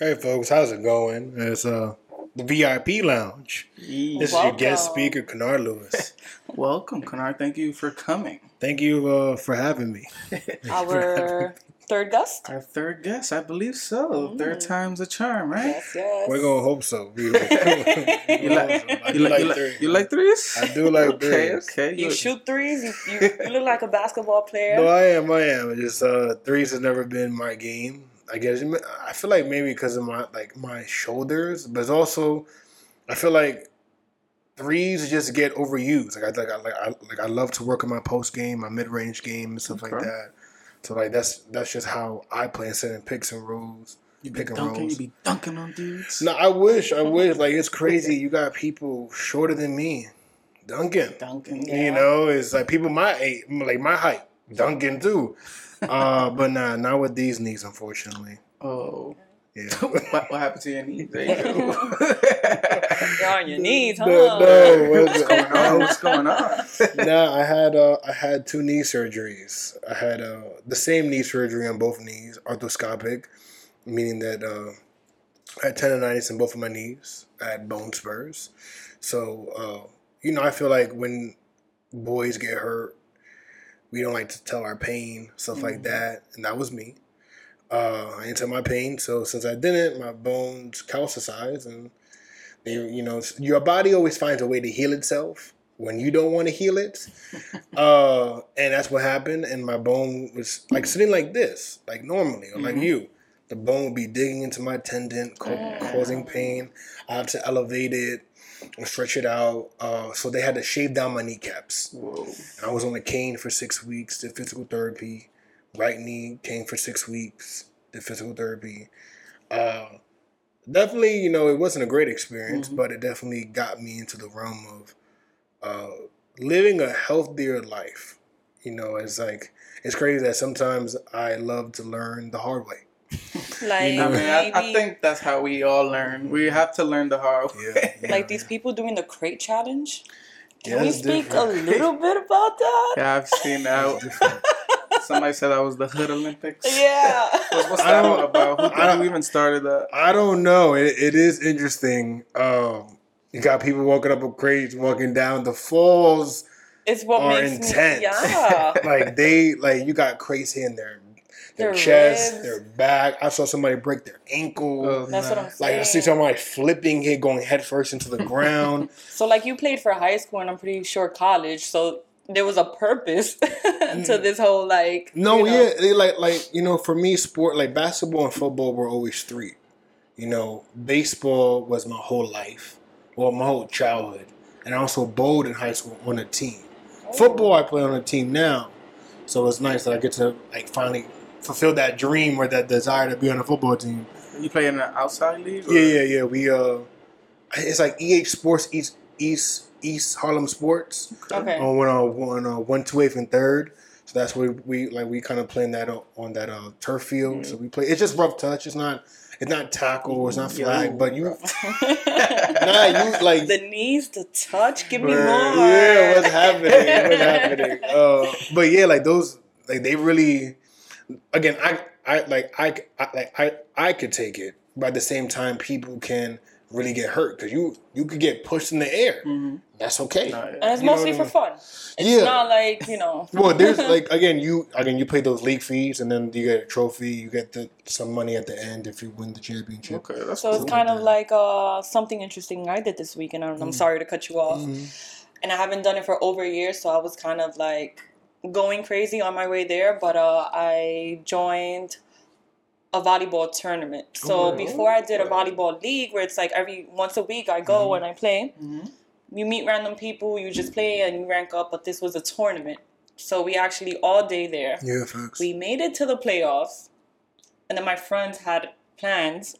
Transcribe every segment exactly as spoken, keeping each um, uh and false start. Hey folks, how's it going? It's uh, the V I P Lounge. Welcome. This is your guest speaker, Kennard Lewis. Welcome, Kennard. Thank you for coming. Thank you uh, for having me. Our having me. third guest? Our third guest, I believe so. Mm. Third time's a charm, right? Yes, yes. We're going to hope so. you, like, you, like, you, like, three, you like threes? I do like okay, threes. Okay, you look. shoot threes? You, you, you look like a basketball player? No, I am. I am. Just uh, threes has never been my game. I guess I feel like maybe because of my like my shoulders, but it's also I feel like threes just get overused. Like I like I like I, like, I love to work on my post game, my mid range game, and stuff okay. like that. So like that's that's just how I play instead of picks and rolls. You be dunking, rolls. You be dunking on dudes. No, I wish, I wish. Like it's crazy. You got people shorter than me, dunking. Dunking, yeah. You know, it's like people my age, like my height, dunking too. Uh, but nah, not with these knees, unfortunately. Oh. Yeah. what, what happened to your knees? There you go. You're on your knees, huh? No, no, what's going on? What's going on? nah, I had uh, I had two knee surgeries. I had uh, the same knee surgery on both knees, arthroscopic, meaning that uh, I had tendonitis in both of my knees. I had bone spurs. So, uh, you know, I feel like when boys get hurt, we don't like to tell our pain, stuff mm-hmm. like that. And that was me. Uh, I didn't tell my pain. So since I didn't, my bones calcicized. And, they, you know, your body always finds a way to heal itself when you don't want to heal it. uh, and that's what happened. And my bone was, like, sitting like this, like normally, or mm-hmm. like you. The bone would be digging into my tendon, co- oh. causing pain. I had to elevate it and stretch it out. Uh, so they had to shave down my kneecaps. Whoa. And I was on a cane for six weeks, did physical therapy. Right knee, cane for six weeks, did physical therapy. Uh, definitely, you know, it wasn't a great experience, mm-hmm. but it definitely got me into the realm of uh, living a healthier life. You know, it's like, it's crazy that sometimes I love to learn the hard way. Like, you know, I mean, I, I think that's how we all learn. We have to learn the hard way. Yeah, yeah, like these yeah. people doing the crate challenge. Can yeah, we speak different. a little bit about that? Yeah, I've seen that. Somebody said that was the Hood Olympics. Yeah. What's, what's that all about? Who, I who even started that? I don't know. It, it is interesting. Um, you got people walking up with crates, walking down the falls. It's what are makes intense. Me, yeah. like they, like you got crates here and there. Their, their chest, ribs. Their back. I saw somebody break their ankle. Oh, that's nah. what I'm saying. Like, I see somebody flipping here, going headfirst into the ground. So, like, you played for high school and I'm pretty sure college. So, there was a purpose to this whole, like... No, you know. yeah. They like, like, you know, for me, sport, like, basketball and football were always three. You know, baseball was my whole life. Well, my whole childhood. And I also bowled in high school on a team. Oh. Football, I play on a team now. So, it's nice that I get to, like, finally... fulfill that dream or that desire to be on a football team. You play in the outside league? Or? Yeah, yeah, yeah. We uh, it's like E H Sports, East East East Harlem Sports. Okay. On one, uh, one, uh, one, two, eighth, and third. So that's where we like we kind of playing that on, on that uh, turf field. Mm-hmm. So we play. It's just rough touch. It's not. It's not tackle. It's not flag. Yo, but you, nah, you like the knees to touch. Give me more. Yeah, what's happening? What's happening? Uh, but yeah, like those, like they really. Again, I, I like I, I like I, I could take it, but at the same time, people can really get hurt because you you could get pushed in the air. Mm-hmm. That's okay, and it's you mostly for I mean? fun. It's yeah. not like you know. Well, there's like again, you again you pay those league fees, and then you get a trophy. You get the, some money at the end if you win the championship. Okay, that's so cool. It's kind of like uh, something interesting I did this weekend. I'm mm-hmm. sorry to cut you off, mm-hmm. and I haven't done it for over a year, so I was kind of like. going crazy on my way there, but uh, I joined a volleyball tournament. So oh, before I did a volleyball league where it's like every once a week I go mm-hmm. and I play. Mm-hmm. You meet random people, you just play and you rank up, but this was a tournament. So we actually all day there. Yeah, folks. We made it to the playoffs and then my friends had plans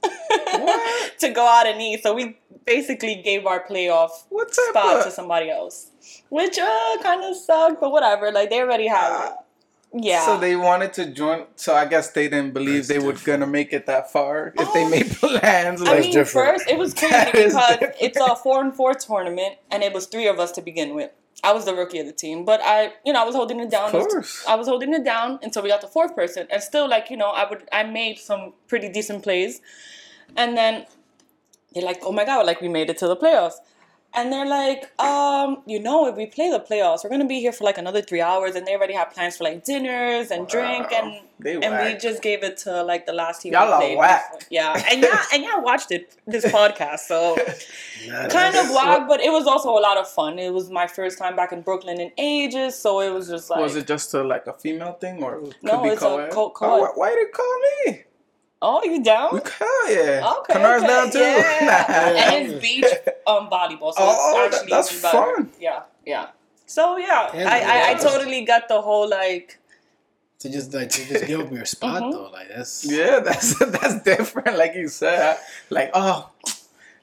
to go out and eat. So we basically gave our playoff What's spot up? to somebody else. Which uh kind of sucked, but whatever. Like they already have it. Yeah. So they wanted to join. So I guess they didn't believe That's they different. were gonna make it that far if oh. they made plans. Like, I mean, different. first it was crazy because different. it's a four and four tournament, and it was three of us to begin with. I was the rookie of the team, but I, you know, I was holding it down. Of course. I was holding it down until we got the fourth person, and still, like you know, I would I made some pretty decent plays. And then they're like, oh my God, like we made it to the playoffs. And they're like, um, you know, if we play the playoffs, we're going to be here for like another three hours. And they already had plans for like dinners and wow. drink. And they and whack. We just gave it to like the last team. Y'all are whack. Yeah. And y'all, and y'all watched it, this podcast. So nah, kind of whack, but it was also a lot of fun. It was my first time back in Brooklyn in ages. So it was just like. Was it just a, like a female thing or could no, be it's co-ed? A co-ed. Oh, why did it call me? Oh, you down? Hell yeah. Okay. Kennard's okay. down too. Yeah. And it's beach um, volleyball. So oh, it's actually that's even fun. Yeah, yeah. So, yeah, I, I, I totally got the whole like. To just like to just give up your spot, mm-hmm. though. Like, that's. Yeah, that's that's different, like you said. Like, oh.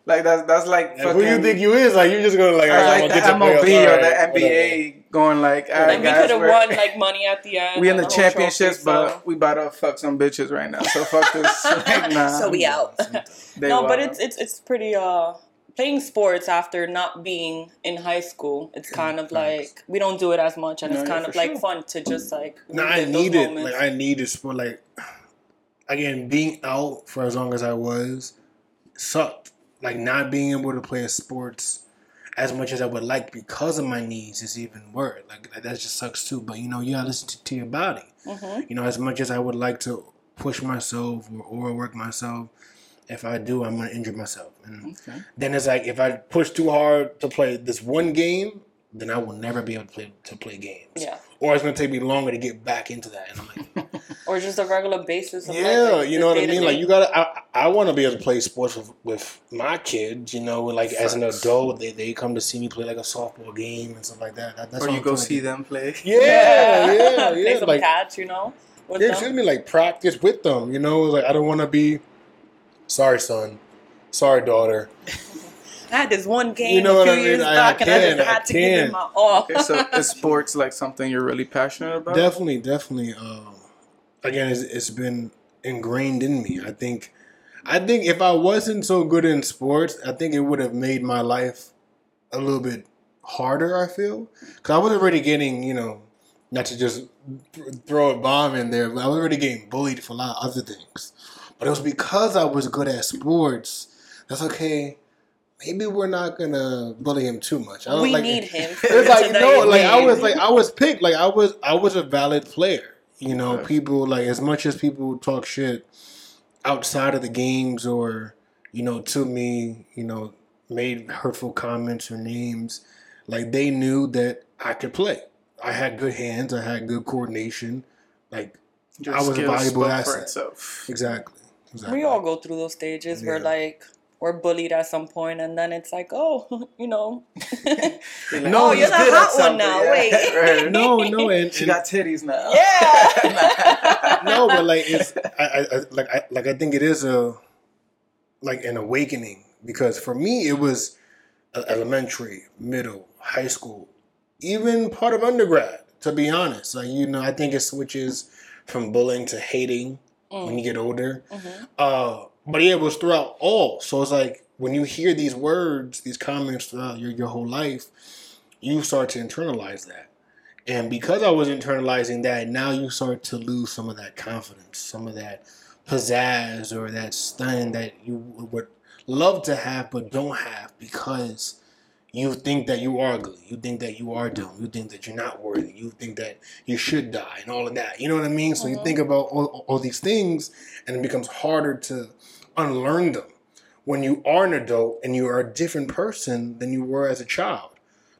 Like, that's that's like. like fucking, who you think you is? Like, you're just going to, like, all right, like the M L B or right, the N B A. Going like, all right, like we guys, could have won like money at the end. We in the, the championships, trophy, so. But we about to fuck some bitches right now. So fuck this. Like, nah. So we out. No, but it's it's it's pretty. Uh, playing sports after not being in high school, it's kind of like we don't do it as much, and no, it's kind yeah, of like sure. fun to just like. No, I needed like I needed sport. Like again, being out for as long as I was sucked. Like not being able to play sports. As much as I would like because of my knees is even worse. Like, that just sucks too. But, you know, you gotta listen to, to your body. Mm-hmm. You know, as much as I would like to push myself or, or work myself, if I do, I'm going to injure myself. And okay. then it's like, if I push too hard to play this one game, then I will never be able to play, to play games. Yeah. Or it's going to take me longer to get back into that. And I'm like... Or just a regular basis of yeah, like, you know what I mean? Like, you gotta, I, I want to be able to play sports with, with my kids, you know, like Sucks. As an adult, they, they come to see me play like a softball game and stuff like that. that that's or you go see them play. Yeah, yeah, yeah. Play yeah. some like, catch, you know? With yeah, excuse me, like practice with them, you know? Like, I don't want to be, sorry, son, sorry, daughter. I had this one game you know a few I mean? years I back, can, and I just had I to give it my all. Okay, so is sports like something you're really passionate about? Definitely, definitely. Um, again, it's, it's been ingrained in me. I think, I think if I wasn't so good in sports, I think it would have made my life a little bit harder. I feel because I was already getting, you know, not to just throw a bomb in there, but I was already getting bullied for a lot of other things. But it was because I was good at sports. That's okay. Maybe we're not gonna bully him too much. I don't, we like, need him. It's like no, like I was like I was picked. Like I was I was a valid player. You know, right. people like as much as people talk shit outside of the games, or you know, to me, you know, made hurtful comments or names. Like they knew that I could play. I had good hands. I had good coordination. Like Your I was a valuable asset. Exactly. exactly. We all go through those stages yeah. where like. Or bullied at some point, and then it's like, oh, you know, like, no, oh, you're the hot one now. Yeah. Wait, right. no, no, and, and she got titties now. Yeah, no, but like it's, I, I, like, I, like I think it is a, like an awakening because for me it was elementary, middle, high school, even part of undergrad. To be honest, like you know, I think it switches from bullying to hating mm. when you get older. Mm-hmm. Uh, But yeah, it was throughout all. So it's like when you hear these words, these comments throughout your, your whole life, you start to internalize that. And because I was internalizing that, now you start to lose some of that confidence, some of that pizzazz or that stun that you would love to have but don't have because you think that you are ugly. You think that you are dumb. You think that you're not worthy. You think that you should die and all of that. You know what I mean? So you think about all, all these things and it becomes harder to unlearn them when you are an adult and you are a different person than you were as a child.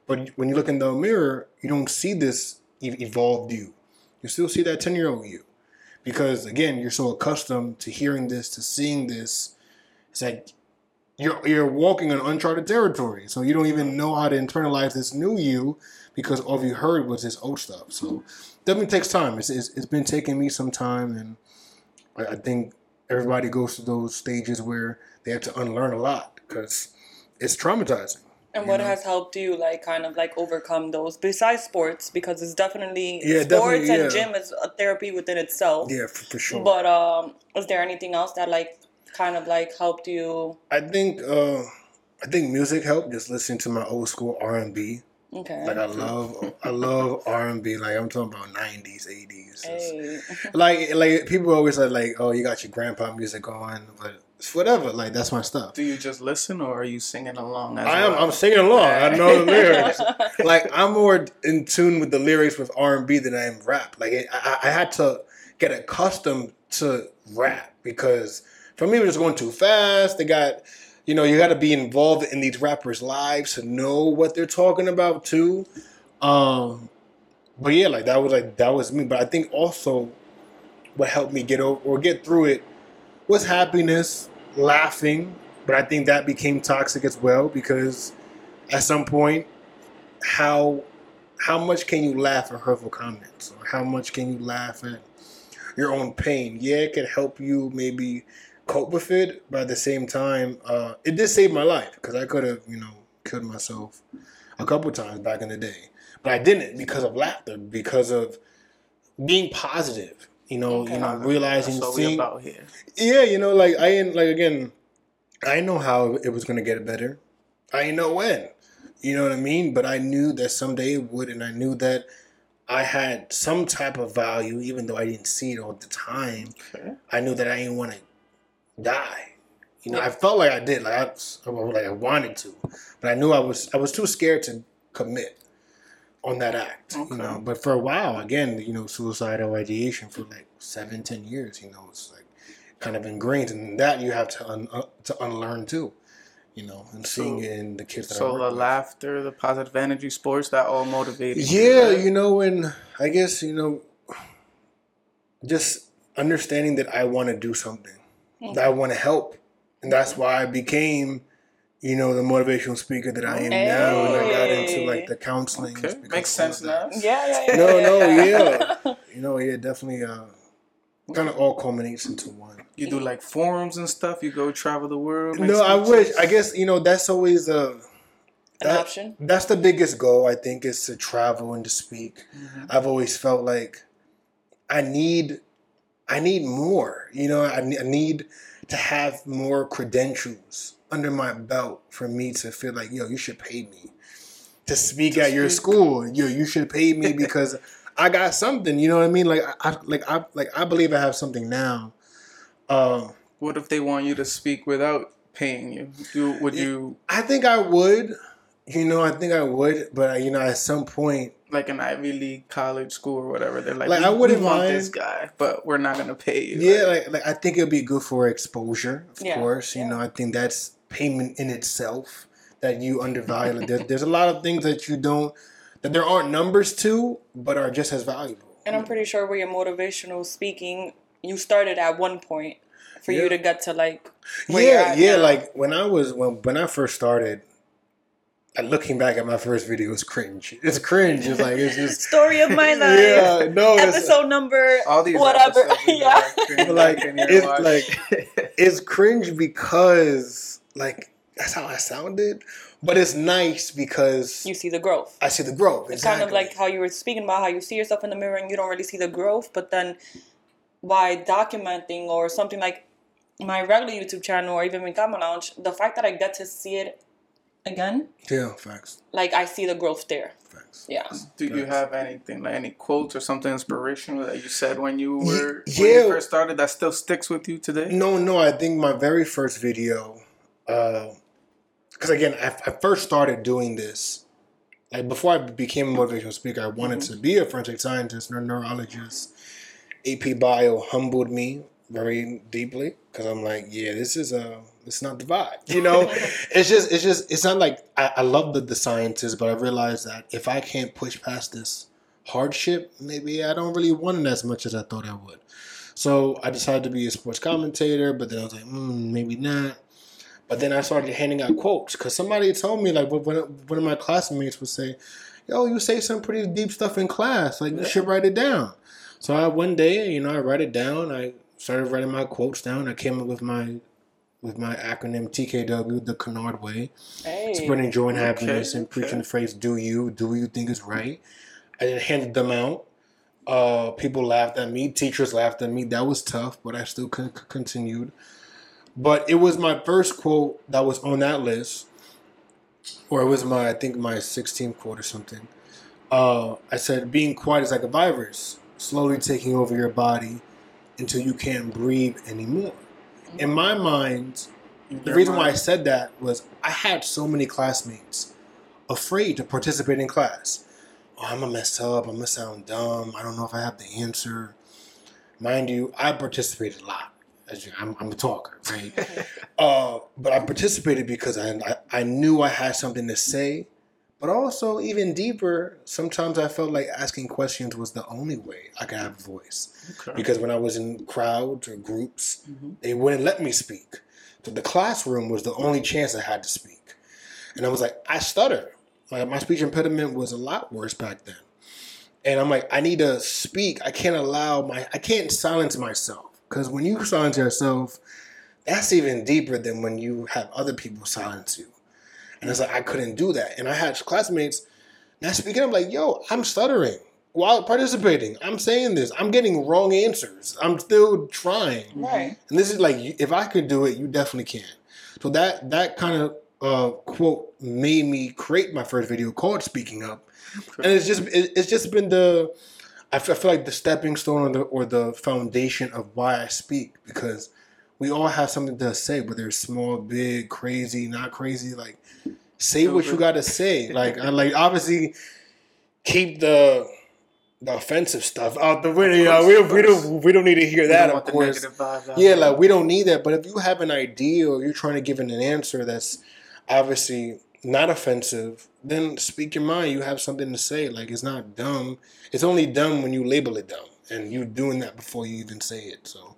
But when you look in the mirror, you don't see this evolved you. You still see that ten-year-old you because, again, you're so accustomed to hearing this, to seeing this. It's like you're, you're walking in uncharted territory, so you don't even know how to internalize this new you because all you heard was this old stuff. So definitely takes time. It's, it's, it's been taking me some time, and I, I think everybody goes through those stages where they have to unlearn a lot because it's traumatizing. And what know? has helped you, like, kind of, like, overcome those besides sports? Because it's definitely yeah, sports definitely, yeah. and gym is a therapy within itself. Yeah, for, for sure. But um, is there anything else that, like, kind of, like, helped you? I think uh, I think music helped. Just listening to my old school R and B Okay. Like I love, I love R and B. Like I'm talking about nineties, eighties. Hey. Like, like people always are like, "Oh, you got your grandpa music on," but it's whatever. Like that's my stuff. Do you just listen, or are you singing along? As I am. Well? I'm singing along. I know the lyrics. Like I'm more in tune with the lyrics with R and B than I am rap. Like it, I, I had to get accustomed to rap because for me it was going too fast. They got. You know, you got to be involved in these rappers' lives to know what they're talking about too. Um, but yeah, like that was like that was me. But I think also what helped me get over or get through it was happiness, laughing. But I think that became toxic as well because at some point, how how much can you laugh at hurtful comments, or how much can you laugh at your own pain? Yeah, it can help you maybe cope with it, but at the same time, uh, it did save my life because I could have, you know, killed myself a couple times back in the day. But I didn't because of laughter, because of being positive, you know, okay. you know, realizing that's seeing, about here. Yeah, you know, like I ain't like again, I didn't know how it was gonna get better. I didn't know when, you know what I mean? But I knew that someday it would, and I knew that I had some type of value, even though I didn't see it all the time. Okay. I knew that I didn't want to die, you know. Yeah. I felt like I did, like I, I, like I wanted to, but I knew I was I was too scared to commit on that act, okay. you know. But for a while, again, you know, suicidal ideation for like seven, ten years, you know, it's like kind of ingrained, and that you have to un, uh, to unlearn too, you know. And so, seeing it in the kids. That so I the with. Laughter, the positive energy, sports, that all motivated. Yeah, you know, and I guess you know, just understanding that I want to do something. That I want to help. And that's why I became, you know, the motivational speaker that I am hey. now. And I got into, like, the counseling. Okay. Makes sense now. Yeah, yeah, yeah. No, no, yeah. You know, yeah, definitely uh, kind of all culminates into one. You do, like, forums and stuff? You go travel the world? No, speeches? I wish. I guess, you know, that's always a... That, An option? That's the biggest goal, I think, is to travel and to speak. Mm-hmm. I've always felt like I need... I need more, you know, I need to have more credentials under my belt for me to feel like, yo, you should pay me to speak to at speak. your school. Yo, you should pay me because I got something, you know what I mean? Like, I, like, I, like, I believe I have something now. Um, what if they want you to speak without paying you? Do, would you? I think I would, you know, I think I would, but you know, at some point, like an Ivy League college school or whatever. They're like, like I wouldn't we want mind. this guy, but we're not going to pay you. Yeah, like, like, like I think it'd be good for exposure, of yeah. course. You yeah. know, I think that's payment in itself that you undervalue. Like, there's, there's a lot of things that you don't, that there aren't numbers to, but are just as valuable. And I'm pretty sure where your motivational speaking, you started at one point for yeah. you to get to like, yeah, yeah. Now. Like when I was, when, when I first started, looking back at my first video, it's cringe. It's cringe. It's like it's just story of my life. Yeah, no episode number. All these whatever. Yeah, but like it's watch. like it's cringe because like that's how I sounded, but it's nice because you see the growth. I see the growth. Exactly. It's kind of like how you were speaking about how you see yourself in the mirror and you don't really see the growth, but then by documenting or something like my regular YouTube channel or even Mikal Malange, the fact that I get to see it. Again? Yeah, facts. Like, I see the growth there. Facts. Yeah. Do facts. you have anything, like any quotes or something inspirational that you said when you were yeah. when you first started that still sticks with you today? No, no. I think my very first video, because uh, again, I, I first started doing this. Like, before I became a motivational speaker, I wanted mm-hmm. to be a forensic scientist, a neurologist. A P Bio humbled me very deeply because I'm like, yeah, this is a... It's not the vibe, you know. it's just, it's just, it's not like I, I love the, the scientists, but I realized that if I can't push past this hardship, maybe I don't really want it as much as I thought I would. So I decided to be a sports commentator, but then I was like, mm, maybe not. But then I started handing out quotes because somebody told me, like, one of my classmates would say, "Yo, you say some pretty deep stuff in class. Like, you should write it down." So I one day, you know, I write it down. I started writing my quotes down. I came up with my with my acronym T K W, the Kennard Way. Hey. Spreading joy and okay. happiness and preaching okay. the phrase, do you, do you think is right? I then handed them out. Uh, people laughed at me. Teachers laughed at me. That was tough, but I still c- continued. But it was my first quote that was on that list. or it was my, I think my sixteenth quote or something. Uh, I said, being quiet is like a virus, slowly taking over your body until you can't breathe anymore. In my mind, the reason why I said that was I had so many classmates afraid to participate in class. Oh, I'm going to mess up. I'm going to sound dumb. I don't know if I have the answer. Mind you, I participated a lot. As you, I'm, I'm a talker, right? uh, but I participated because I, I I knew I had something to say. But also, even deeper, sometimes I felt like asking questions was the only way I could have a voice. Okay. Because when I was in crowds or groups, mm-hmm. they wouldn't let me speak. So the classroom was the only chance I had to speak. And I was like, I stutter. Like, my speech impediment was a lot worse back then. And I'm like, I need to speak. I can't allow my, I can't silence myself. Because when you silence yourself, that's even deeper than when you have other people silence you. And it's like, I couldn't do that. And I had classmates not speaking. I'm like, yo, I'm stuttering while participating. I'm saying this. I'm getting wrong answers. I'm still trying. Right. And this is like, if I could do it, you definitely can. So that that kind of uh, quote made me create my first video called Speaking Up. Okay. And it's just it, it's just been the, I feel, I feel like the stepping stone or the, or the foundation of why I speak, because we all have something to say, whether it's small, big, crazy, not crazy. Like, say what you gotta say. Like, I, like obviously, keep the the offensive stuff out the video. We don't, we don't we don't need to hear that. Of course, yeah, like we don't need that. But if you have an idea or you're trying to give an answer that's obviously not offensive, then speak your mind. You have something to say. Like, it's not dumb. It's only dumb when you label it dumb, and you're doing that before you even say it. So.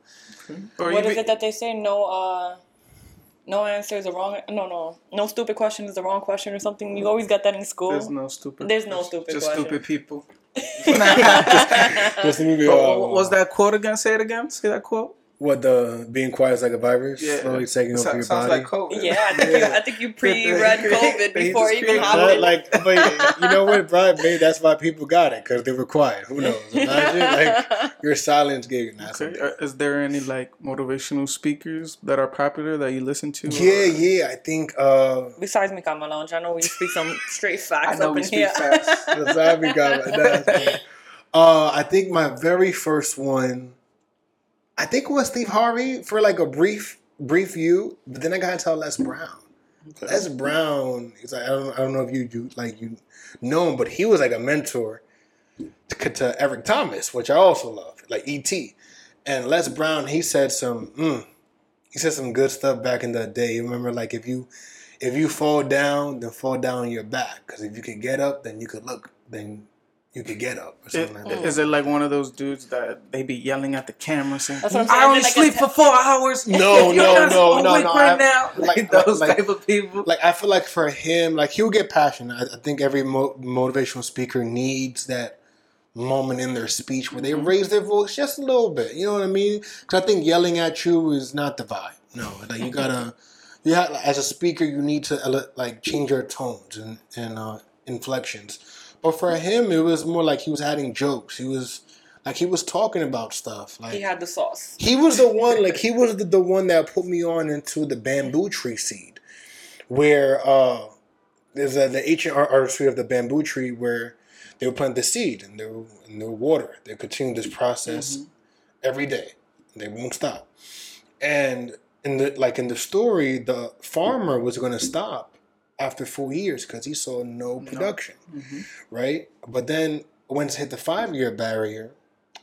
Or what is be- it that they say? No, uh, no answer is the wrong. No, no, no stupid question is the wrong question or something. You always got that in school. There's no stupid. There's no stupid. Just question. Stupid people. just, just what was that quote again? Say it again. Say that quote. What the being quiet is like a virus, yeah. slowly taking so, over your body. Like COVID. Yeah, I think yeah. you I think you pre-read COVID before even happened. Like, but you know what, bro? Maybe that's why people got it, because they were quiet. Who knows? Imagine like your silence gave you that. Okay. Is there any like motivational speakers that are popular that you listen to? Yeah, or? yeah. I think uh, besides Mikal Malange, I know we speak some straight facts. I know up we in speak here. facts. Besides Mikal Malange, uh, I think my very first one. I think it was Steve Harvey for like a brief, brief you, but then I got to tell Les Brown. Okay. Les Brown, he's like, I don't, I don't know if you, you like you know him, but he was like a mentor to, to Eric Thomas, which I also love, like E T. And Les Brown, he said some, mm, he said some good stuff back in the day. You remember, like if you, if you fall down, then fall down on your back, because if you can get up, then you could look, then. You could get up or something it, like that. Is it like one of those dudes that they be yelling at the camera saying, I only like sleep t- for four hours. No, no, no, no, no. Right I, now. Like, those like, type of people. Like, I feel like for him, like, he'll get passionate. I, I think every mo- motivational speaker needs that moment in their speech where they raise their voice just a little bit. You know what I mean? Because I think yelling at you is not the vibe. No, like, you gotta, you have, as a speaker, you need to, like, change your tones and, and uh, inflections. But for him, it was more like he was adding jokes. He was like he was talking about stuff. Like he had the sauce. He was the one. Like he was the, the one that put me on into the bamboo tree seed, where uh, there's a, the ancient artistry of the bamboo tree where they would plant the seed and they would, and they would water. They continue this process mm-hmm. every day. They won't stop. And in the like in the story, the farmer was going to stop after four years because he saw no production, no. Mm-hmm. right? But then once it hit the five-year barrier,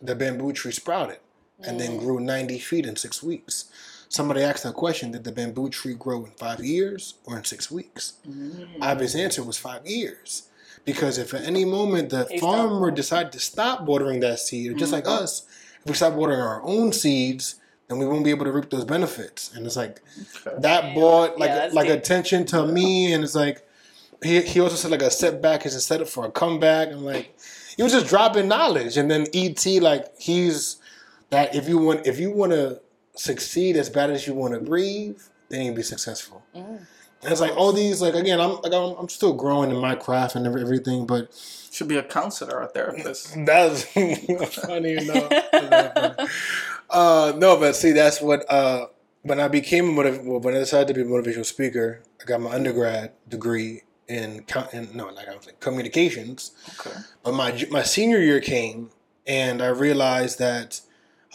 the bamboo tree sprouted and mm. then grew ninety feet in six weeks. Somebody asked that question, did the bamboo tree grow in five years or in six weeks? Mm. Obvious answer was five years because if at any moment the he farmer stopped. decided to stop watering that seed, or just mm-hmm. like us, if we stop watering our own seeds, and we won't be able to reap those benefits. And it's like, that brought like yeah, like deep. attention to me. And it's like, he he also said like a setback is a setup for a comeback. I'm like, he was just dropping knowledge. And then E T, like he's, that if you want if you want to succeed as bad as you want to breathe, then you'll be successful. Mm. And it's like all these, like again, I'm like I'm, I'm still growing in my craft and everything, but should be a counselor or a therapist. That's funny enough. uh, no, but see, that's what uh, when I became a motiv- well, when I decided to be a motivational speaker, I got my undergrad degree in, in no, not counseling, communications. Okay. But my my senior year came, and I realized that,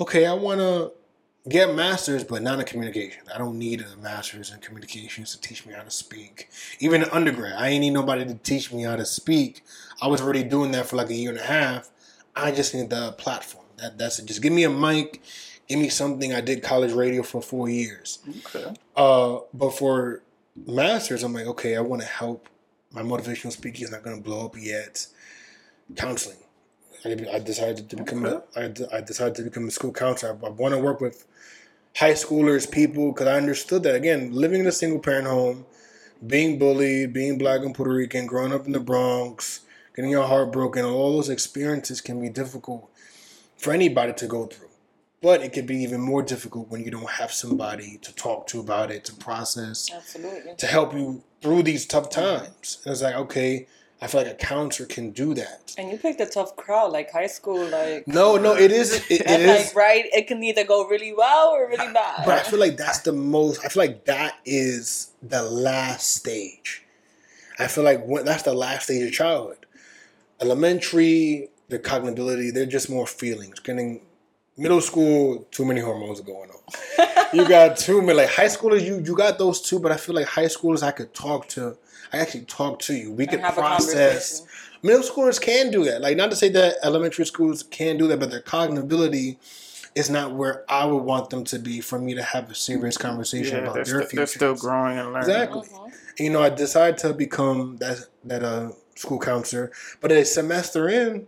okay, I want to get a master's, but not in communication. I don't need a master's in communications to teach me how to speak. Even in undergrad, I ain't need nobody to teach me how to speak. I was already doing that for like a year and a half. I just need the platform. That that's it. Just give me a mic. Give me something. I did college radio for four years. Okay. Uh, but for masters, I'm like, okay, I want to help. My motivational speaking is not going to blow up yet. Counseling. I decided to become. Okay. A, I decided to become a school counselor. I, I want to work with high schoolers, people, because I understood that again, living in a single parent home, being bullied, being black and Puerto Rican, growing up in the Bronx, getting your heart broken, all those experiences can be difficult for anybody to go through. But it could be even more difficult when you don't have somebody to talk to about it, to process, absolutely, to help you through these tough times. And it's like, okay, I feel like a counselor can do that. And you picked a tough crowd, like high school, like... No, no, it is... It, it is like, right? It can either go really well or really bad. But I feel like that's the most... I feel like that is the last stage. I feel like when, that's the last stage of childhood. Elementary, their cognitibility, they're just more feelings. Getting... Middle school, too many hormones going on. You got too many, like high schoolers, you, you got those too, but I feel like high schoolers, I could talk to, I actually talk to you. We could process. Middle schoolers can do that. Like, not to say that elementary schools can do that, but their cognitivity is not where I would want them to be for me to have a serious conversation yeah, about their st- future. They're still growing and learning. Exactly. Mm-hmm. And, you know, I decided to become that, that uh, school counselor, but a semester in,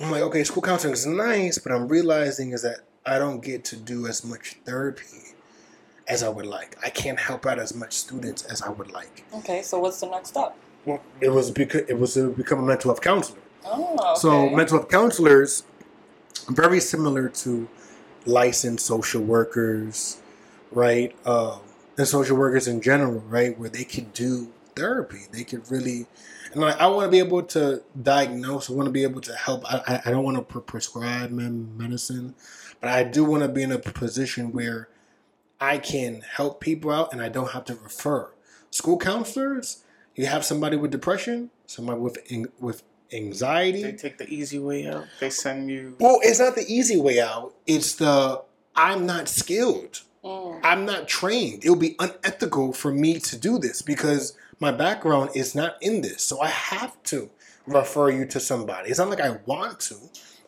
I'm like, okay, school counseling is nice, but I'm realizing is that I don't get to do as much therapy as I would like. I can't help out as much students as I would like. Okay, so what's the next step? Well, it was because it was to become a mental health counselor. Oh, okay. So mental health counselors, very similar to licensed social workers, right? Uh, and social workers in general, right, where they could do therapy. They could really... And like, I want to be able to diagnose. I want to be able to help. I, I don't want to pre- prescribe medicine, but I do want to be in a position where I can help people out and I don't have to refer. School counselors, you have somebody with depression, somebody with with anxiety. They take the easy way out. They send you... Well, it's not the easy way out. It's the, I'm not skilled. Mm. I'm not trained. It would be unethical for me to do this because... My background is not in this, so I have to refer you to somebody. It's not like I want to.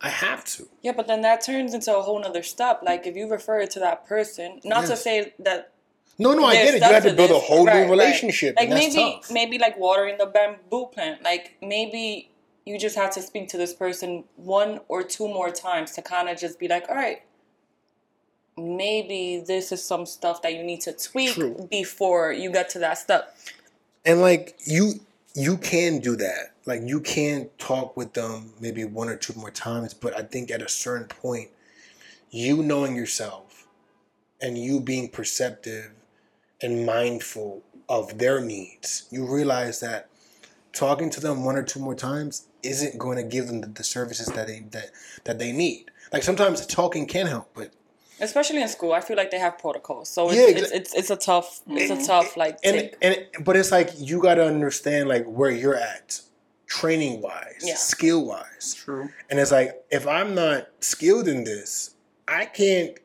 I have to. Yeah, but then that turns into a whole nother step. Like, if you refer it to that person, not yes. to say that... No, no, I get it. You have to build this. a whole right, new relationship, right. Like, and maybe, that's tough. Maybe, like, watering the bamboo plant. Like, maybe you just have to speak to this person one or two more times to kind of just be like, all right, maybe this is some stuff that you need to tweak True. before you get to that step. And, like, you you can do that. Like, you can talk with them maybe one or two more times, but I think at a certain point, you knowing yourself and you being perceptive and mindful of their needs, you realize that talking to them one or two more times isn't going to give them the, the services that they that, that they need. Like, sometimes talking can help, but... Especially in school, I feel like they have protocols, so it's yeah, it's, it's it's a tough it's a tough like and take. and but it's like you gotta understand like where you're at, training wise, yeah. skill wise. True. And it's like if I'm not skilled in this, I can't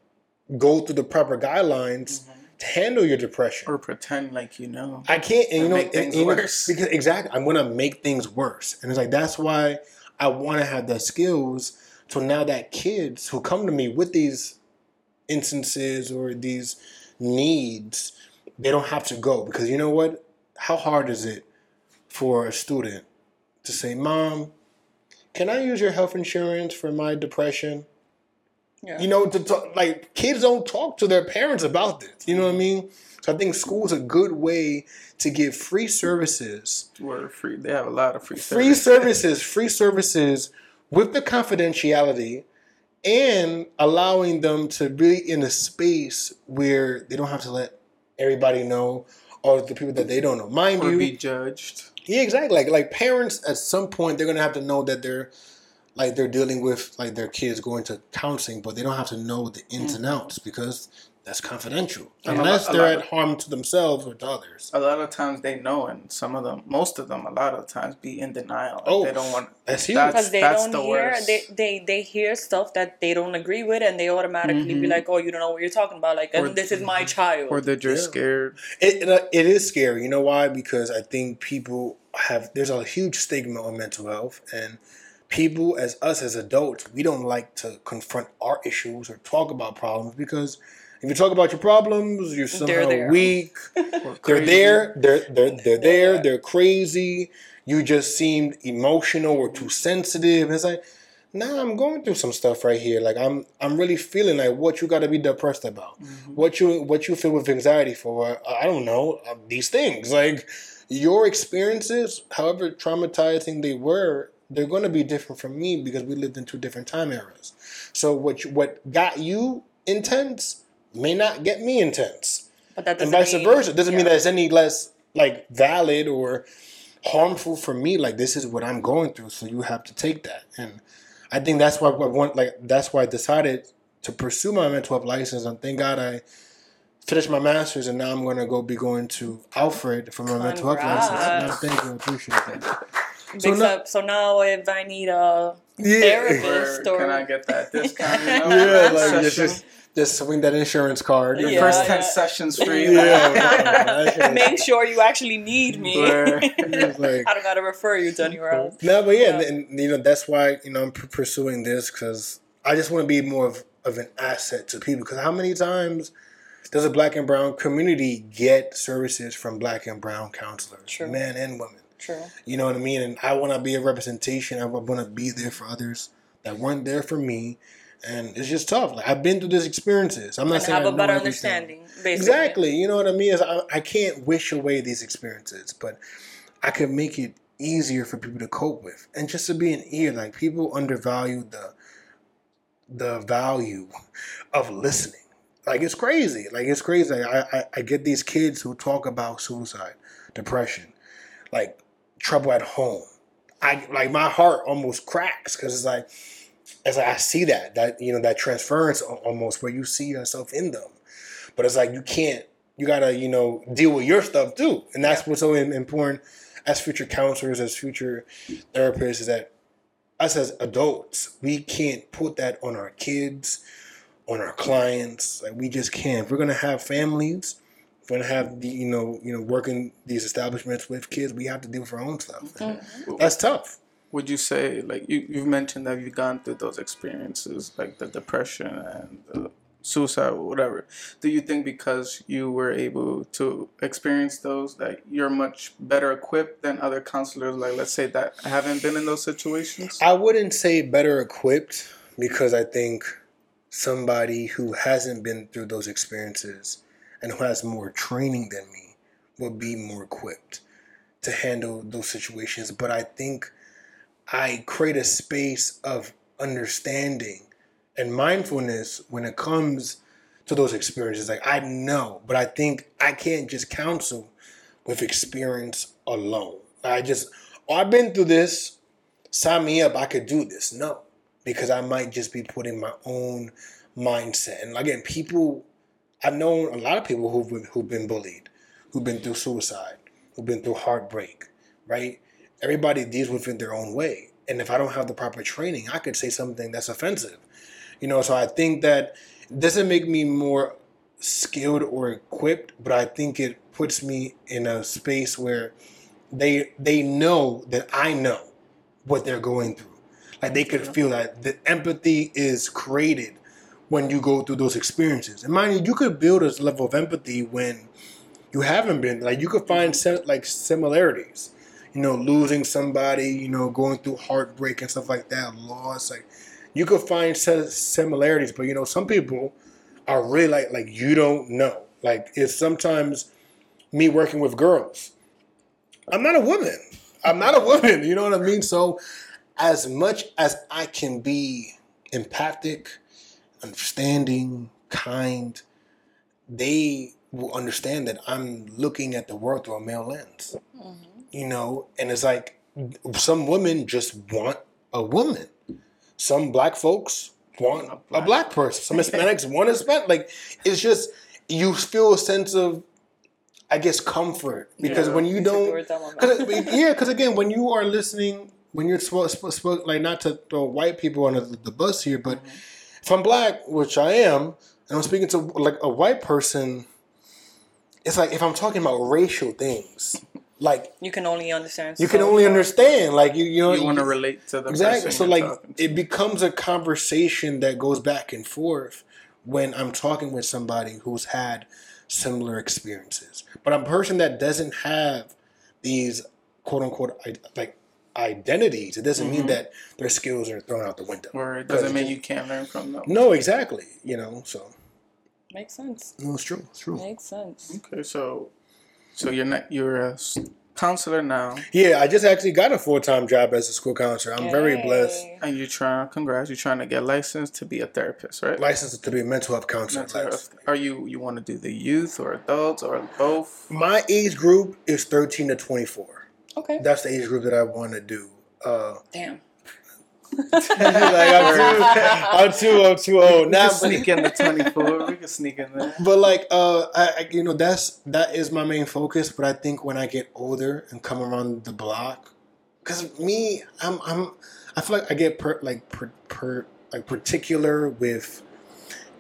go through the proper guidelines mm-hmm. to handle your depression or pretend like you know. I can't, and you know, make things and, and worse. Because exactly, I'm gonna make things worse, and it's like that's why I want to have the skills. So now that kids who come to me with these instances or these needs, they don't have to go because you know what? How hard is it for a student to say, "Mom, can I use your health insurance for my depression?" Yeah. You know, to talk, like kids don't talk to their parents about this. You know what I mean? So I think school's a good way to give free services. We're free. They have a lot of free services. Free services, free services with the confidentiality. And allowing them to be in a space where they don't have to let everybody know or the people that they don't know. Mind or you. Or be judged. Yeah, exactly. Like like parents at some point they're gonna have to know that they're like they're dealing with like their kids going to counseling, but they don't have to know the ins mm. and outs because that's confidential. And unless lot, they're at of, harm to themselves or to others. A lot of times they know, and some of them, most of them, a lot of times be in denial. Oh, they don't want. That's huge. That's, because they that's don't the hear, worst. They, they, they hear stuff that they don't agree with, and they automatically mm-hmm. be like, oh, you don't know what you're talking about. Like, or, this is my child. Or they're just yeah. scared. It, it It is scary. You know why? Because I think people have, there's a huge stigma on mental health, and people, as us as adults, we don't like to confront our issues or talk about problems, because if you talk about your problems, you're somehow they're weak. They're there. They're they're they're there. They're crazy. You just seemed emotional or too sensitive. And it's like, nah, I'm going through some stuff right here. Like I'm I'm really feeling like what you got to be depressed about, mm-hmm. what you what you feel with anxiety for. I don't know these things. Like your experiences, however traumatizing they were, they're going to be different from me because we lived in two different time eras. So what you, what got you intense may not get me intense. But that doesn't and vice mean, versa. It doesn't yeah. mean that it's any less like valid or harmful for me. Like this is what I'm going through, so you have to take that. And I think that's why I want, like that's why I decided to pursue my mental health license. And thank God I finished my master's, and now I'm going to go be going to Alfred for my Congrats. mental health license. No, thank you, I appreciate that. So now, so now if I need a yeah. therapist or, or... Can I get that discount? You know? Yeah, like it's just, just swing that insurance card. Your yeah, first ten yeah. sessions free. Yeah, yeah. Make sure you actually need me. Like, I don't got to refer you to anywhere else. No, but yeah, yeah. And, and, you know, that's why, you know, I'm p- pursuing this, because I just want to be more of, of an asset to people. Because how many times does a black and brown community get services from black and brown counselors, True. men and women? True. You know what I mean? And I want to be a representation. I want to be there for others that weren't there for me. And it's just tough. Like I've been through these experiences. I'm not and saying have I have a better understanding. Basically. Exactly. You know what I mean? I, I can't wish away these experiences, but I can make it easier for people to cope with. And just to be an ear, like people undervalue the the value of listening. Like it's crazy. Like it's crazy. Like I, I, I get these kids who talk about suicide, depression, like trouble at home. I like my heart almost cracks because it's like, it's like I see that that you know that transference almost where you see yourself in them, but it's like you can't. You gotta you know deal with your stuff too, and that's what's so important as future counselors, as future therapists, is that us as adults we can't put that on our kids, on our clients. Like we just can't. If we're gonna have families. Going to have the you know you know working these establishments with kids, we have to deal with our own stuff. Mm-hmm. That's tough. Would you say like you you've mentioned that you've gone through those experiences like the depression and the suicide or whatever? Do you think because you were able to experience those that you're much better equipped than other counselors? Like let's say that haven't been in those situations. I wouldn't say better equipped because I think somebody who hasn't been through those experiences and who has more training than me will be more equipped to handle those situations. But I think I create a space of understanding and mindfulness when it comes to those experiences. Like I know, but I think I can't just counsel with experience alone. I just, oh, I've been through this, sign me up, I could do this. No, because I might just be putting my own mindset. And again, people, I've known a lot of people who've been, who've been bullied, who've been through suicide, who've been through heartbreak, right? Everybody deals with it their own way. And if I don't have the proper training, I could say something that's offensive. You know, so I think that doesn't make me more skilled or equipped, but I think it puts me in a space where they they know that I know what they're going through. Like they could feel that the empathy is created when you go through those experiences. And mind you, you could build a level of empathy when you haven't been, like you could find sem- like similarities, you know, losing somebody, you know, going through heartbreak and stuff like that, loss, like you could find se- similarities, but you know, some people are really like, like you don't know. Like it's sometimes me working with girls. I'm not a woman. I'm not a woman, you know what I mean? So as much as I can be empathic, understanding, kind, they will understand that I'm looking at the world through a male lens, mm-hmm. you know? And it's like some women just want a woman. Some black folks want a black, a black person. Some Hispanics want to spend. Like, it's just, you feel a sense of, I guess, comfort. Because yeah. when you don't... Cause, yeah, because again, when you are listening, when you're... Sp- sp- sp- like, not to throw white people under the, the bus here, but mm-hmm. if I'm black, which I am, and I'm speaking to, like, a white person, it's like, if I'm talking about racial things... Like you can only understand. You so can only understand. Like you, you, know, you want to relate to the exactly. person. So like it becomes a conversation that goes back and forth when I'm talking with somebody who's had similar experiences. But a person that doesn't have these quote unquote like identities, it doesn't mm-hmm. mean that their skills are thrown out the window. Or it doesn't mean you can't learn from them. No, exactly. You know, so makes sense. No, it's true. It's true. Makes sense. Okay, so. So you're not, you're a counselor now. Yeah, I just actually got a full-time job as a school counselor. I'm Yay. very blessed. And you're trying, congrats, you're trying to get licensed to be a therapist, right? Licensed to be a mental health counselor. Mental health. Are you, you want to do the youth or adults or both? My age group is thirteen to twenty-four. Okay. That's the age group that I want to do. Uh, Damn. like I'm too, I'm too, I'm too old. We now can sneak in the twenty-four. We can sneak in there. But like, uh, I, you know, that's that is my main focus. But I think when I get older and come around the block, because me, I'm, I'm, I feel like I get per, like per, per, like particular with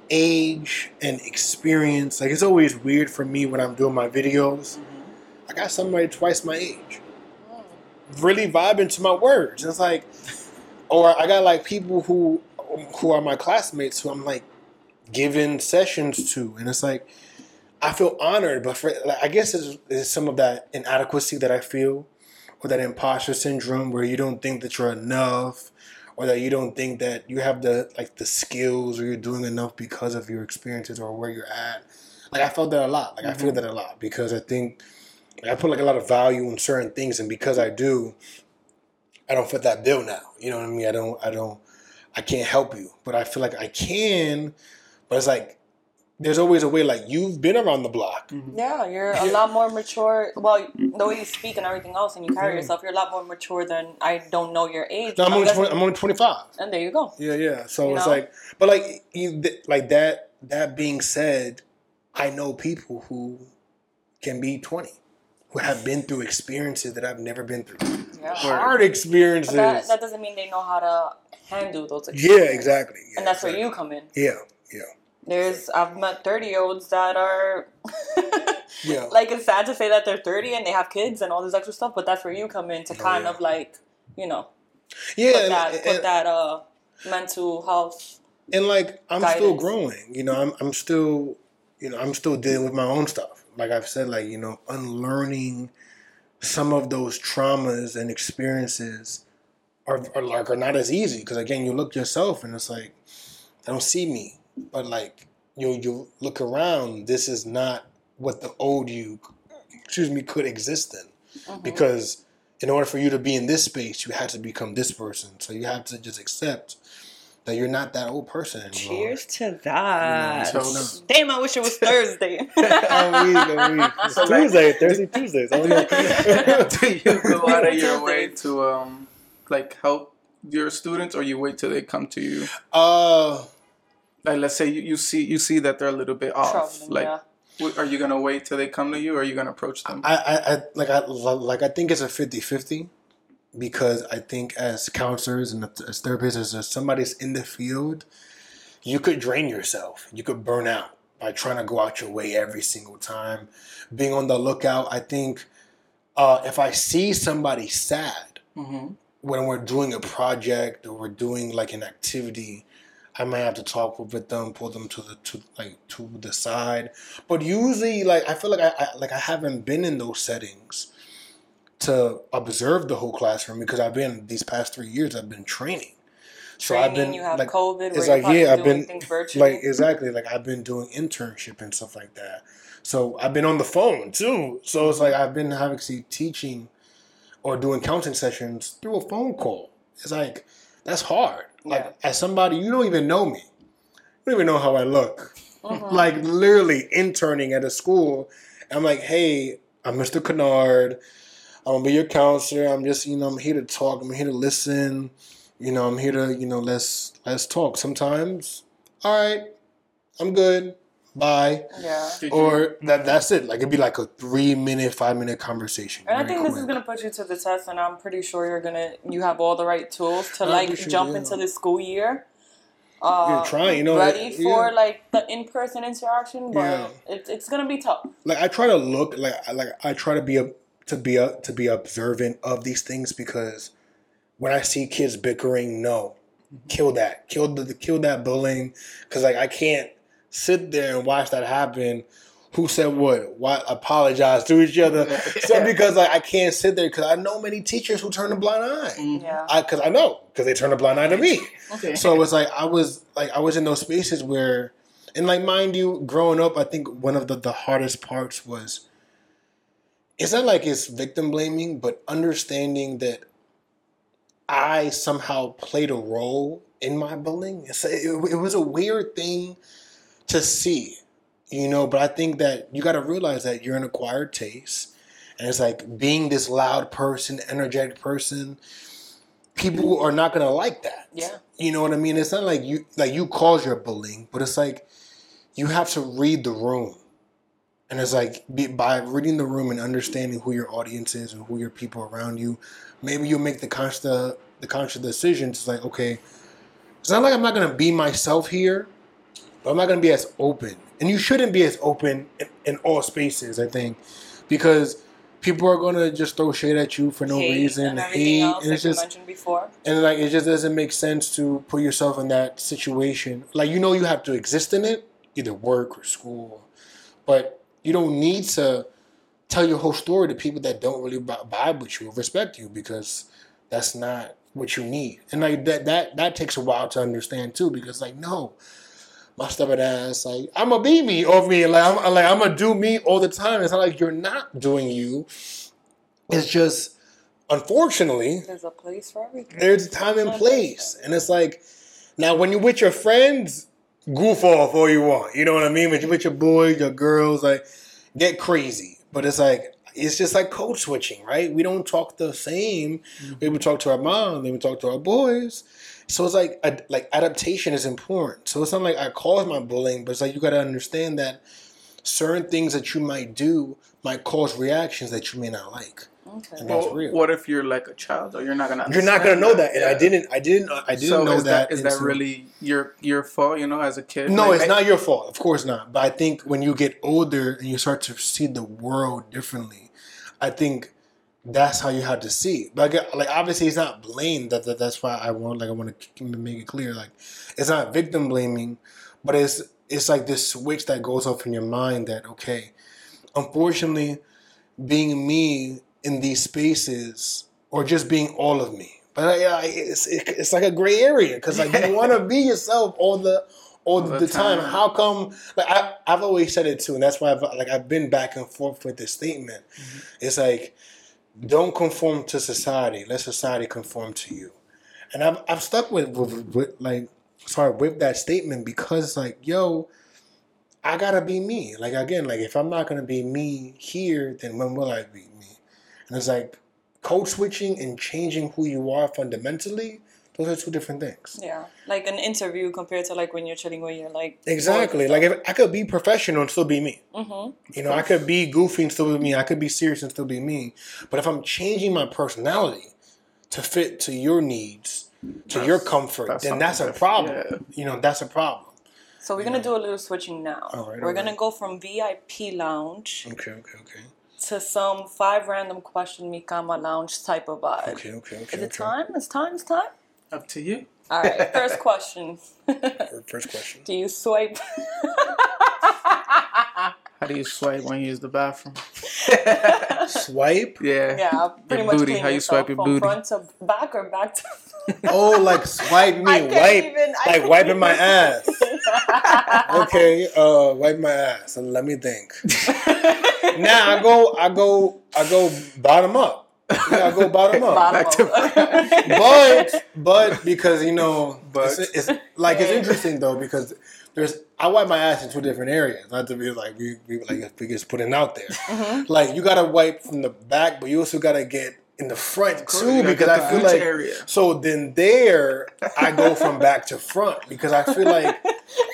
age and experience. Like it's always weird for me when I'm doing my videos. Mm-hmm. I got somebody twice my age, really vibing to my words. It's like. Or I got like people who who are my classmates who I'm like giving sessions to, and it's like I feel honored, but for, like, I guess it's, it's some of that inadequacy that I feel, or that imposter syndrome where you don't think that you're enough, or that you don't think that you have the like the skills or you're doing enough because of your experiences or where you're at. Like I felt that a lot. Like mm-hmm. I feel that a lot because I think I put like a lot of value in certain things, and because I do. I don't fit that bill now. You know what I mean? I don't, I don't, I can't help you, but I feel like I can, but it's like, there's always a way, like you've been around the block. Mm-hmm. Yeah. You're a lot more mature. Well, the way you speak and everything else and you carry mm-hmm. yourself, you're a lot more mature than I don't know your age. No, I'm, only twenty, I'm only twenty-five. And there you go. Yeah. Yeah. So you it's know? Like, but like, you, th- like that, that being said, I know people who can be twenty. Who have been through experiences that I've never been through. Yeah. Hard experiences. That, that doesn't mean they know how to handle those experiences. Yeah, exactly. Yeah, and that's exactly. where you come in. Yeah, yeah. There's, I've met thirty-year-olds that are, yeah. like it's sad to say that they're thirty and they have kids and all this extra stuff, but that's where you come in to kind oh, yeah. of like, you know, yeah, put that, and, put and, that uh, mental health and like, I'm guidance. Still growing, you know, I'm, I'm still, you know, I'm still dealing with my own stuff. Like I've said, like, you know, unlearning some of those traumas and experiences are, are like are not as easy because again, you look yourself and it's like, I don't see me, but like you you look around, this is not what the old you, excuse me, could exist in, mm-hmm. because in order for you to be in this space, you had to become this person. So you have to just accept. That you're not that old person anymore. Cheers to that. You know, so no. Damn, I wish it was Thursday. a week, a week. It's so Tuesday, like, Thursday, Tuesdays. Do you go out of your way to um, like help your students, or you wait till they come to you? Uh, like let's say you, you see you see that they're a little bit off. Troubling, like, yeah. w- are you gonna wait till they come to you, or are you gonna approach them? I, I, I like I like I think it's a fifty-fifty. Because I think as counselors and as therapists, as, as somebody's in the field, you could drain yourself. You could burn out by trying to go out your way every single time. Being on the lookout, I think uh, if I see somebody sad, mm-hmm. when we're doing a project or we're doing like an activity, I might have to talk with them, pull them to the to like to the side. But usually, like I feel like I, I like I haven't been in those settings. To observe the whole classroom because I've been these past three years I've been training, so training, I've been you have like COVID, it's like yeah I've been like exactly like I've been doing internship and stuff like that. So I've been on the phone too. So it's like I've been having to teaching or doing counseling sessions through a phone call. It's like that's hard. Like yeah. as somebody you don't even know me, you don't even know how I look. Mm-hmm. Like literally interning at a school. I'm like, hey, I'm Mister Kennard. I'm gonna be your counselor. I'm just, you know, I'm here to talk. I'm here to listen. You know, I'm here to, you know, let's let's talk. Sometimes, all right, I'm good. Bye. Yeah. Or that that's it. Like, it'd be like a three minute, five minute conversation. And I think quick. This is gonna put you to the test, and I'm pretty sure you're gonna you have all the right tools to like jump you, yeah. into the school year. Uh, you're trying, you know, ready that, for yeah. like the in person interaction, but yeah. it's it's gonna be tough. Like I try to look like like I try to be a to be a to be observant of these things, because when I see kids bickering, no, kill that, kill the kill that bullying, because like I can't sit there and watch that happen. Who said what? Why apologize to each other? So because like, I can't sit there, because I know many teachers who turn a blind eye. Yeah. I because I know because they turn a blind eye to me. Okay. So it's like I was like I was in those spaces where, and like mind you, growing up, I think one of the, the hardest parts was, it's not like it's victim blaming, but understanding that I somehow played a role in my bullying. It's, it, it was a weird thing to see, you know, but I think that you got to realize that you're an acquired taste, and it's like being this loud person, energetic person, people are not gonna like that. Yeah, you know what I mean. It's not like you like you cause your bullying, but it's like you have to read the room, and it's like by reading the room and understanding who your audience is and who your people around you, maybe you'll make the conscious the, the conscious decisions. It's like, okay, it's not like I'm not gonna be myself here, but I'm not going to be as open. And you shouldn't be as open in, in all spaces, I think, because people are going to just throw shade at you for no hate reason. And hate. Else, and it's like just, mentioned before. And like, it just doesn't make sense to put yourself in that situation. Like, you know, you have to exist in it, either work or school, but you don't need to tell your whole story to people that don't really vibe with you or respect you, because that's not what you need. And like that, that, that takes a while to understand too, because like, no, my stubborn ass, like, I'm a be me over me. Like, I'm like, I'm going to do me all the time. It's not like you're not doing you. It's just, unfortunately, there's a place for everything. There's a time and place. And it's like, now when you're with your friends, goof off all you want. You know what I mean? When you're with your boys, your girls, like, get crazy. But it's like, it's just like code switching, right? We don't talk the same. Mm-hmm. We talk to our mom, then we talk to our boys. So it's like a, like adaptation is important. So it's not like I caused my bullying, but it's like you got to understand that certain things that you might do might cause reactions that you may not like. Okay. And that's well, real. What if you're like a child, or you're not gonna you're not gonna know that? And yeah. I didn't, I didn't, I didn't so know is that. that. Is that really your your fault? You know, as a kid. No, like, it's I, not your fault. Of course not. But I think when you get older and you start to see the world differently, I think that's how you have to see it. But like, obviously, it's not blame. That, that that's why I want like I want to make it clear. Like, it's not victim blaming, but it's it's like this switch that goes off in your mind that, okay, unfortunately, being me in these spaces, or just being all of me. But yeah, it's it, it's like a gray area, because like you want to be yourself all the all, all the, the time. time. How come? Like I I've always said it too, and that's why I've like I've been back and forth with this statement. Mm-hmm. It's like, don't conform to society. Let society conform to you. And I've I've stuck with, with, with like sorry with that statement, because like, yo, I gotta be me. Like again, like if I'm not gonna be me here, then when will I be me? And it's like code switching and changing who you are fundamentally, those are two different things. Yeah. Like an interview compared to like when you're chilling where you're like... Exactly. Like if I could be professional and still be me. Mm-hmm. You know, I could be goofy and still be me. I could be serious and still be me. But if I'm changing my personality to fit to your needs, to that's, your comfort, that's then that's a problem. Yeah. You know, that's a problem. So we're yeah. going to do a little switching now. All right, we're right. going to go from V I P Lounge. Okay, okay, okay. To some five random question Mikal Malange type of vibe. Okay, okay, okay. Is it okay. time? It's time, it's time. Up to you. All right. First question. First question. Do you swipe? How do you swipe when you use the bathroom? Swipe? Yeah. Yeah. Pretty your much booty. How you swipe your from booty? Front to back or back to? Oh, like swipe me, wipe, even, like wiping even. my ass. Okay, uh, wipe my ass and let me think. Now I go, I go, I go bottom up. Yeah, I go bottom up. Bottom up. To- but, but because you know, but it's, it's like it's interesting though, because there's I wipe my ass in two different areas. Not to be like we, we like we just put it out there. Mm-hmm. Like you gotta wipe from the back, but you also gotta get in the front too, because I feel like area. So then there I go from back to front because I feel like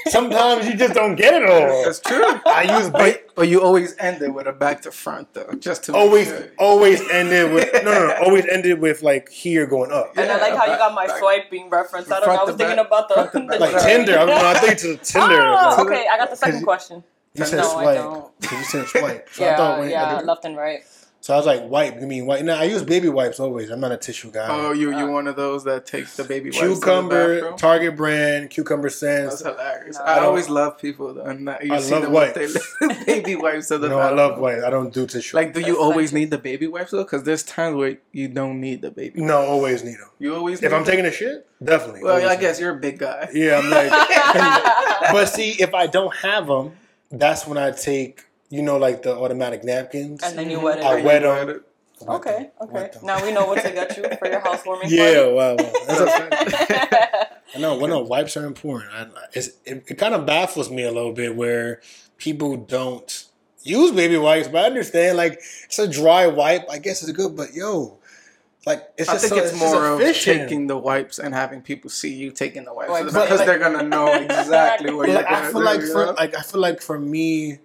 sometimes you just don't get it all. That's true. I use but, but you always end it with a back to front though, just to always sure. always end it with no, no no always end it with like here going up. And yeah, I like how back, you got my back. Swiping reference. I don't know. I was thinking back, about the, the like Tinder. I, mean, I think it's Tinder. Oh, okay, I got the second question. You said no, swipe. I don't. You said swipe. So yeah, I thought, wait, yeah, I left and right. So I was like, wipe, you mean wipe? No, I use baby wipes always. I'm not a tissue guy. Oh, you, you're one of those that takes the baby wipes. Cucumber, Target brand, Cucumber Scents. That's hilarious. No. I, I always love people that are not, you I see love wipes. Baby wipes are the No, I love wipes. I don't do tissue. Like, do you That's always like, need the baby wipes, though? Because there's times where you don't need the baby wipes. No, always need them. You always need If I'm them? Taking a shit? Definitely. Well, I guess need. You're a big guy. Yeah, I'm like. But see, if I don't have them, that's when I take. You know, like the automatic napkins. And then you wet it. I wet them. Okay, okay. Now we know what to get you for your housewarming party. Yeah, wow. wow. I know, well, no, wipes are important. I, it's, it it kind of baffles me a little bit where people don't use baby wipes, but I understand, like, it's a dry wipe. I guess it's good, but yo. Like it's I just think so, it's, it's more of taking the wipes and having people see you taking the wipes. Like, because like, they're going to know exactly what you're going to do. Like, for, like, I feel like for me...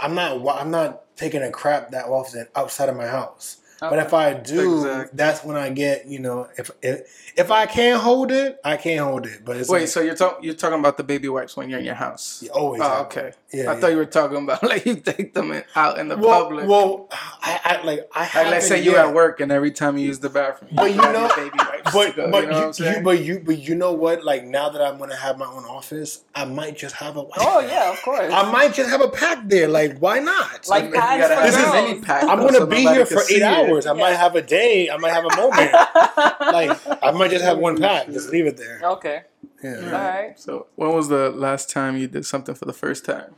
I'm not. I'm not taking a crap that often outside of my house. Okay. But if I do, exactly. That's when I get. You know, if if if I can't hold it, I can't hold it. But it's wait, like, so you're talking you're talking about the baby wipes when you're in your house? Yeah, always. Oh, okay. Yeah, I yeah. thought you were talking about like you take them in, out in the well, public. Well, I, I like I like let's say you're at work and every time you use the bathroom, you but you know, baby wipes but go, but you, know you, you but you but you know what? Like now that I'm gonna have my own office, I might just have a wipe. Oh yeah, of course. I might just have a pack there. Like why not? Like so pads for this girls. Is any pack. I'm gonna so be here for eight hours. I yeah. might have a day. I might have a moment. Like I might just have one pack. Just leave it there. Okay. Yeah. All right. So when was the last time you did something for the first time?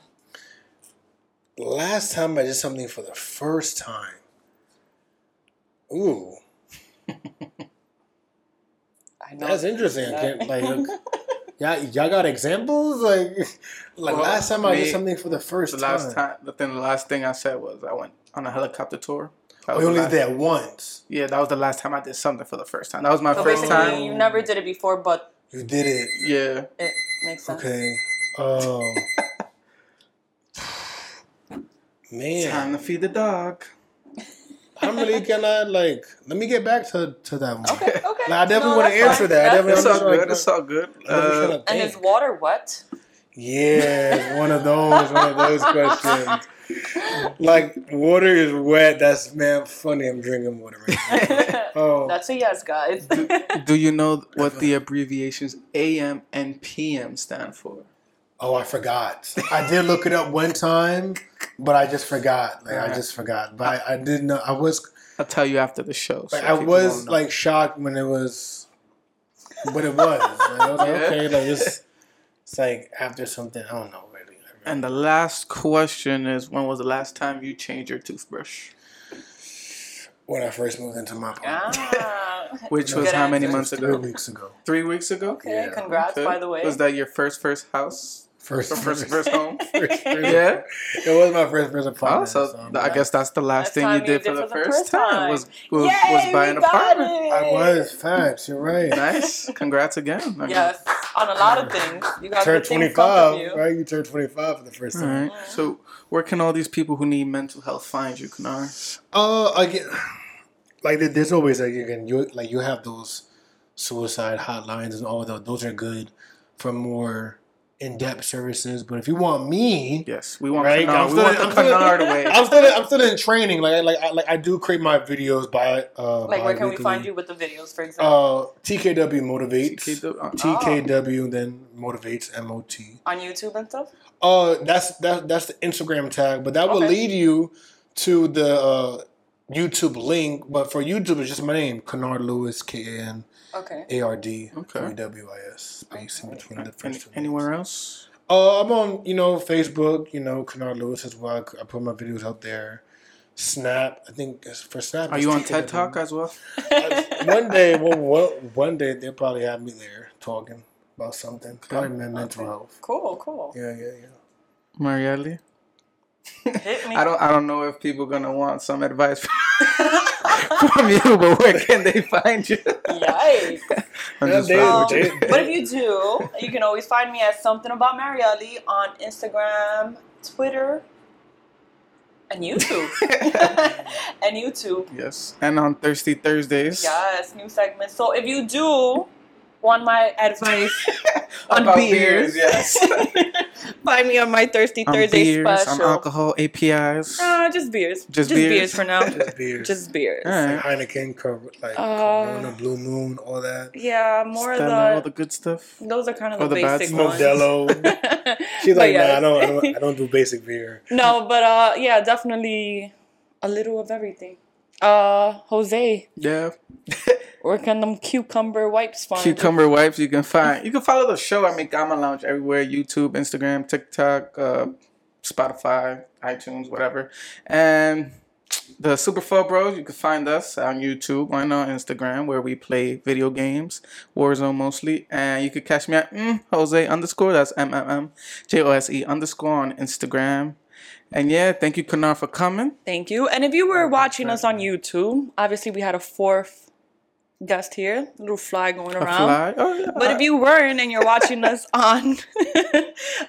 Last time I did something for the first time. Ooh. I know. That's interesting. I like, y'all, y'all got examples? Like, like well, last time I me, did something for the first the time. Last time. The thing, the last thing I said was I went on a helicopter tour. We only did that once. Yeah, that was the last time I did something for the first time. That was my so first time. You never did it before, but you did it. Yeah, it makes sense. Okay, um, man, time to feed the dog. I'm really gonna like. Let me get back to, to that one. Okay, okay. Like, I definitely no, want to answer fine. That. That's I definitely it's all good. It's all good. Uh, and is water wet? Yeah, one of those. One of those questions. Like water is wet. That's man funny. I'm drinking water right now. Oh, that's a yes, guys. do, do you know what the abbreviations A M and P M stand for? Oh, I forgot. I did look it up one time, but I just forgot. Like right. I just forgot. But I, I didn't know. I was. I'll tell you after the show. So like, I was like shocked when it was, but it was. Like, I was like, okay, like it's, it's like after something. I don't know. And the last question is, when was the last time you changed your toothbrush? When I first moved into my apartment. Ah, which was how many months ago? Three weeks ago. Three weeks ago? Okay, yeah. Congrats, okay. By the way. Was that your first, first house? First, first, first, first home? First, first, yeah. It was my first, first apartment. Oh, so so I guess that's the last thing you did, you did for, for the, the first, first time, time was, was, Yay, was buy an apartment. It. I was, facts, you're right. Nice. Congrats again. I yes. Mean, on a lot of things. You got turned twenty-five, right? You turned twenty-five for the first time. Right. So where can all these people who need mental health find you, Kennard? Oh, uh, I get like there's always like you can you like you have those suicide hotlines and all of those. Those are good for more in-depth services. But if you want me, yes, we want right. Kennard. I'm, still we in, want I'm, still in, I'm still in, I'm still in training. Like I like I, like I do create my videos by uh like where can we find you with the videos, for example? Uh, T K W motivates. T K W, oh. T K W then motivates M O T on YouTube and stuff. Uh that's that that's the Instagram tag, but that okay. will lead you to the uh, YouTube link. But for YouTube, it's just my name, Kennard Lewis, K A N. Okay. A R D W W I S. Space in between the first two. Anywhere else? Uh, I'm on, you know, Facebook. You know, Kennard Lewis as well. I put my videos out there. Snap. I think for Snap. Are you on TED Talk as well? One day, well, one day they'll probably have me there talking about something. Probably my mental health. Cool, cool. Yeah, yeah, yeah. Marielle. Hit me. I don't. I don't know if people are gonna want some advice. from you, but where can they find you? Yikes. I'm just um, but if you do, you can always find me at Something About Marielle on Instagram, Twitter, and YouTube. and YouTube. Yes. And on Thirsty Thursdays. Yes, new segment. So if you do want my advice on about beers, beers yes. find me on my Thirsty on Thursday beers, special. On alcohol, A P Is. No, just beers. Just, just beers. beers for now. Just beers. Just beers. All right. Heineken, like uh, Corona, Blue Moon, all that. Yeah, more Stella, of the all the good stuff. Those are kind of all the, the basic ones. Modelo. She's like, yeah. nah, I don't, I don't do basic beer. No, but uh, yeah, definitely a little of everything. Uh, Jose. Yeah. Where can them cucumber wipes find? Cucumber wipes you can find. You can follow the show at Mikal Malange everywhere. YouTube, Instagram, TikTok, uh, Spotify, iTunes, whatever. And the Super Full Bros, you can find us on YouTube and on Instagram where we play video games, Warzone mostly. And you can catch me at mm, Jose underscore. That's M M M J O S E underscore on Instagram. And yeah, thank you, Kennard, for coming. Thank you. And if you were oh, watching us on YouTube, obviously we had a fourth guest here, a little fly going around. A fly? Oh, yeah. But if you weren't and you're watching us on,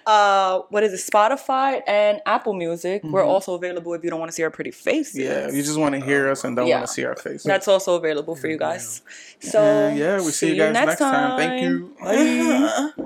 uh, what is it, Spotify and Apple Music, mm-hmm. we're also available if you don't want to see our pretty faces. Yeah, you just want to hear us and don't yeah. want to see our faces. That's also available for you guys. So, yeah, yeah we'll see, see you guys you next time. time. Thank you. Bye.